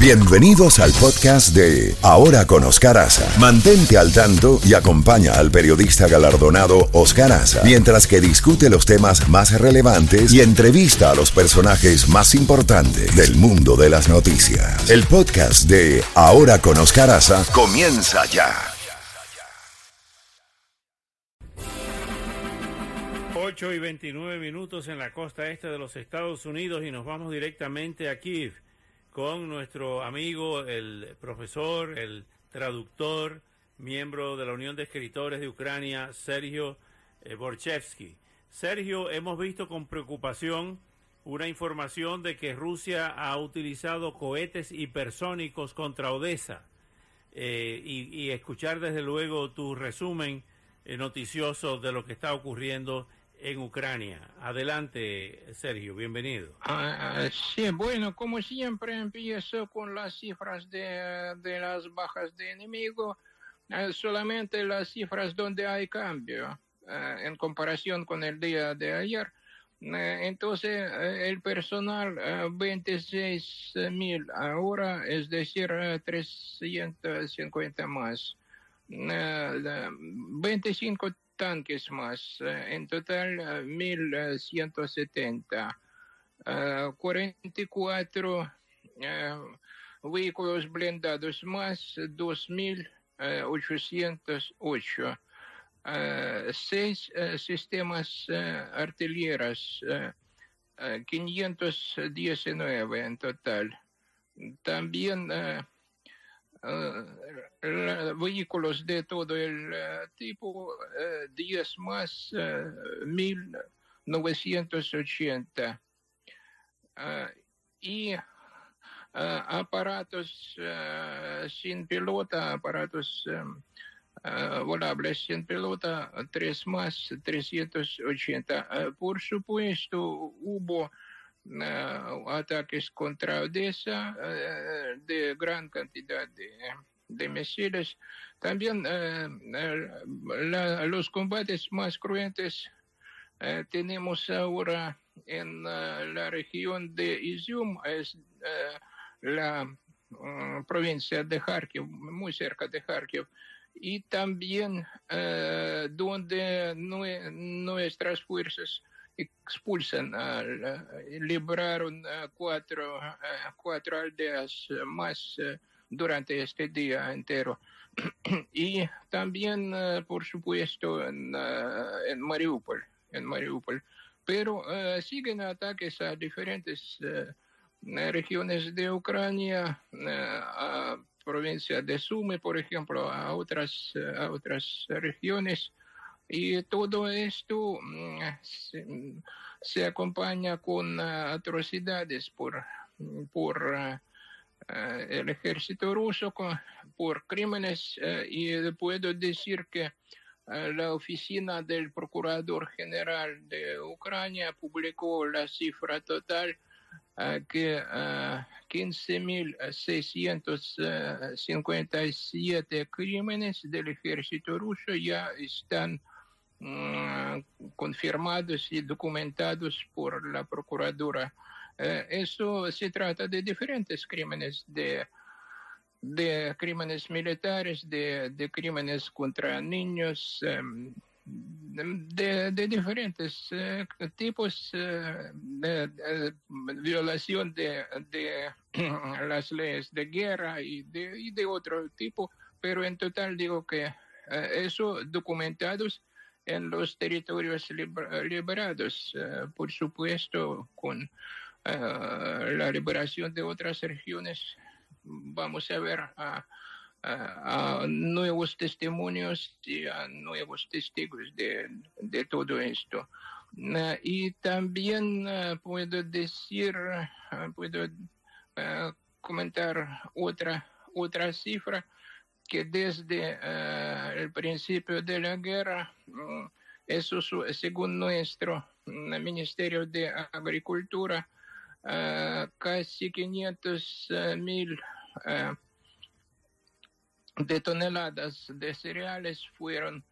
Bienvenidos al podcast de Ahora con Oscar Asa. Mantente al tanto y acompaña al periodista galardonado Oscar Asa, mientras que discute los temas más relevantes y entrevista a los personajes más importantes del mundo de las noticias. El podcast de Ahora con Oscar Asa comienza ya. 8 y 29 minutos en la costa este de los Estados Unidos y nos vamos directamente a Kiev con nuestro amigo, el profesor, el traductor, miembro de la Unión de Escritores de Ucrania, Sergio Borshchevsky. Sergio, hemos visto con preocupación una información de que Rusia ha utilizado cohetes hipersónicos contra Odessa y escuchar desde luego tu resumen noticioso de lo que está ocurriendo en Ucrania. Adelante, Sergio, bienvenido. Sí, bueno, como siempre empiezo con las cifras de las bajas de enemigo, solamente las cifras donde hay cambio en comparación con el día de ayer. Entonces, el personal 26,000 ahora, es decir, 350 más, 25 tanques más, en total 1,170, 44 vehículos blindados más, 2,808, 6 sistemas artilleras, 519 en total. También vehículos de todo el tipo, 10 más, 1,980. Y aparatos sin pilota, aparatos volables sin pilota, 3 más, 380. Por supuesto, hubo ataques contra Odessa de gran cantidad de misiles. También los combates más cruentes tenemos ahora en la región de Izium, es la provincia de Kharkiv, muy cerca de Kharkiv, y también donde nuestras fuerzas expulsan, libraron cuatro aldeas más durante este día entero. Y también, por supuesto, en Mariupol. Pero siguen ataques a diferentes regiones de Ucrania, a provincia de Sumy, por ejemplo, a otras regiones. Y todo esto se acompaña con atrocidades por el ejército ruso, por crímenes, y puedo decir que la oficina del procurador general de Ucrania publicó la cifra total que 15,657 crímenes del ejército ruso ya están confirmados y documentados por la procuradora. Eso se trata de diferentes crímenes, de crímenes militares, de crímenes contra niños, de diferentes tipos, de violación de las leyes de guerra y de otro tipo, pero en total digo que eso documentados en los territorios liberados, por supuesto, con la liberación de otras regiones. Vamos a ver a nuevos testimonios y a nuevos testigos de todo esto. Y también puedo comentar otra cifra, que desde el principio de la guerra, eso según nuestro Ministerio de Agricultura, casi 500,000 de toneladas de cereales fueron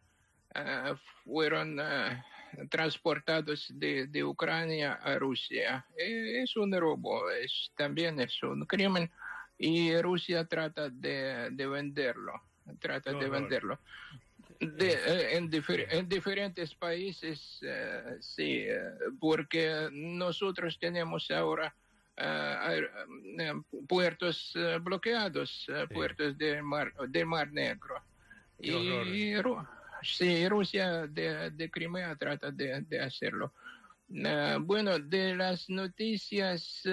transportados de Ucrania a Rusia. Es un robo, también es un crimen. y Rusia trata de venderlo, en diferentes países, sí, porque nosotros tenemos ahora puertos bloqueados, sí, puertos del Mar Negro. Y sí, Rusia de Crimea trata de hacerlo. Bueno, de las noticias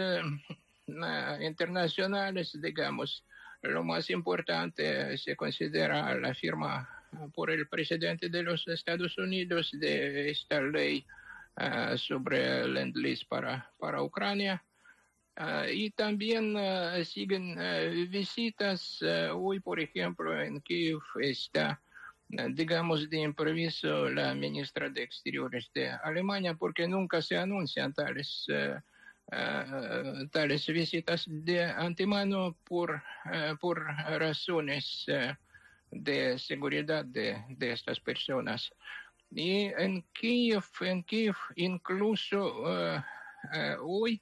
internacionales, digamos, lo más importante se considera la firma por el presidente de los Estados Unidos de esta ley sobre Lend-Lease para Ucrania. Y también siguen visitas. Hoy, por ejemplo, en Kiev está, digamos, de improviso la ministra de Exteriores de Alemania, porque nunca se anuncian tales visitas de antemano por razones de seguridad de estas personas. Y en Kiev incluso hoy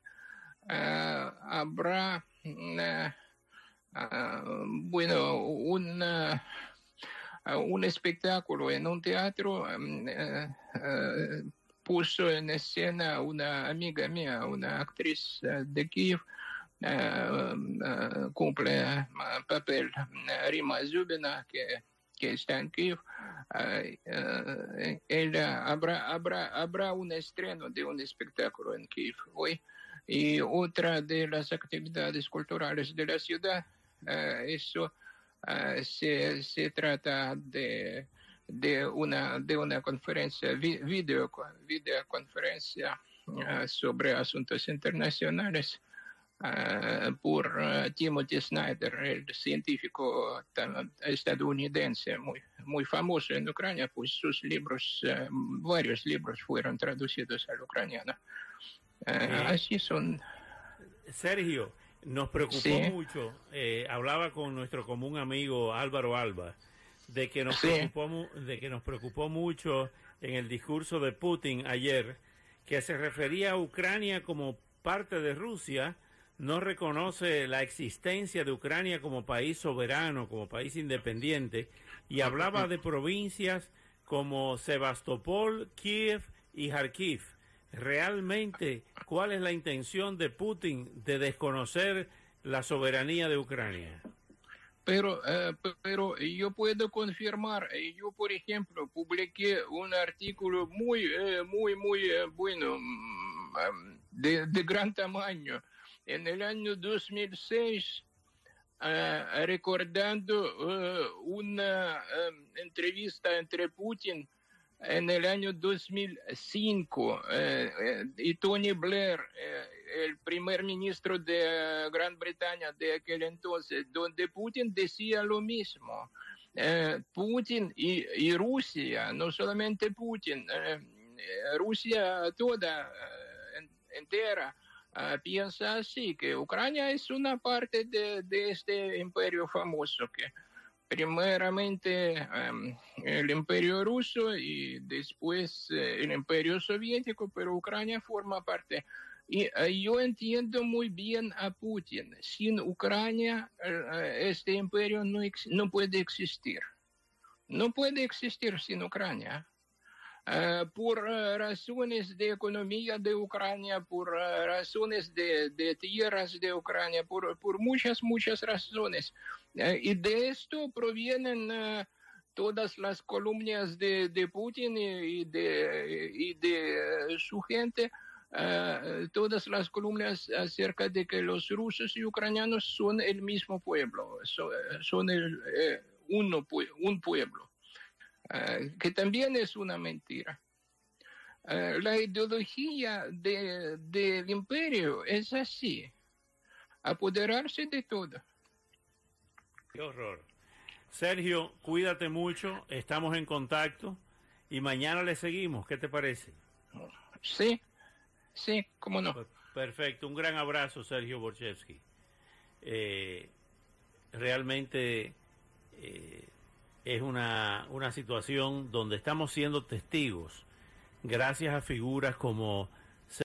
habrá bueno, un espectáculo en un teatro. Puso en escena una amiga mía, una actriz de Kiev, cumple papel Rima Zubina, que está en Kiev. Habrá un estreno de un espectáculo en Kiev hoy. Y otra de las actividades culturales de la ciudad, eso se trata de una conferencia, videoconferencia sobre asuntos internacionales por Timothy Snyder, el científico estadounidense muy famoso en Ucrania, pues sus libros, varios libros fueron traducidos al ucraniano. Así son. Sergio, nos preocupó mucho, hablaba con nuestro común amigo Álvaro Alba, de que nos preocupó mucho en el discurso de Putin ayer, que se refería a Ucrania como parte de Rusia, no reconoce la existencia de Ucrania como país soberano, como país independiente, y hablaba de provincias como Sebastopol, Kiev y Kharkiv. Realmente, ¿cuál es la intención de Putin de desconocer la soberanía de Ucrania? Pero yo puedo confirmar. Yo, por ejemplo, publiqué un artículo muy bueno, de gran tamaño, en el año 2006, recordando una entrevista entre Putin en el año 2005 y Tony Blair, el primer ministro de Gran Bretaña de aquel entonces, donde Putin decía lo mismo. Putin y Rusia, no solamente Putin, Rusia toda, entera, piensa así, que Ucrania es una parte de este imperio famoso que primeramente el imperio ruso y después el imperio soviético, pero Ucrania forma parte. Y yo entiendo muy bien a Putin. Sin Ucrania este imperio no puede existir. No puede existir sin Ucrania. Por razones de economía de Ucrania, por razones de tierras de Ucrania, por muchas razones. Y de esto provienen todas las calumnias de Putin y de su gente, todas las columnas acerca de que los rusos y ucranianos son el mismo pueblo, son un pueblo. Que también es una mentira. La ideología del imperio es así, apoderarse de todo. Qué horror. Sergio, cuídate mucho, estamos en contacto y mañana le seguimos, ¿qué te parece? Sí, cómo no. Perfecto, un gran abrazo, Sergio Borshchevsky. Realmente es una situación donde estamos siendo testigos, gracias a figuras como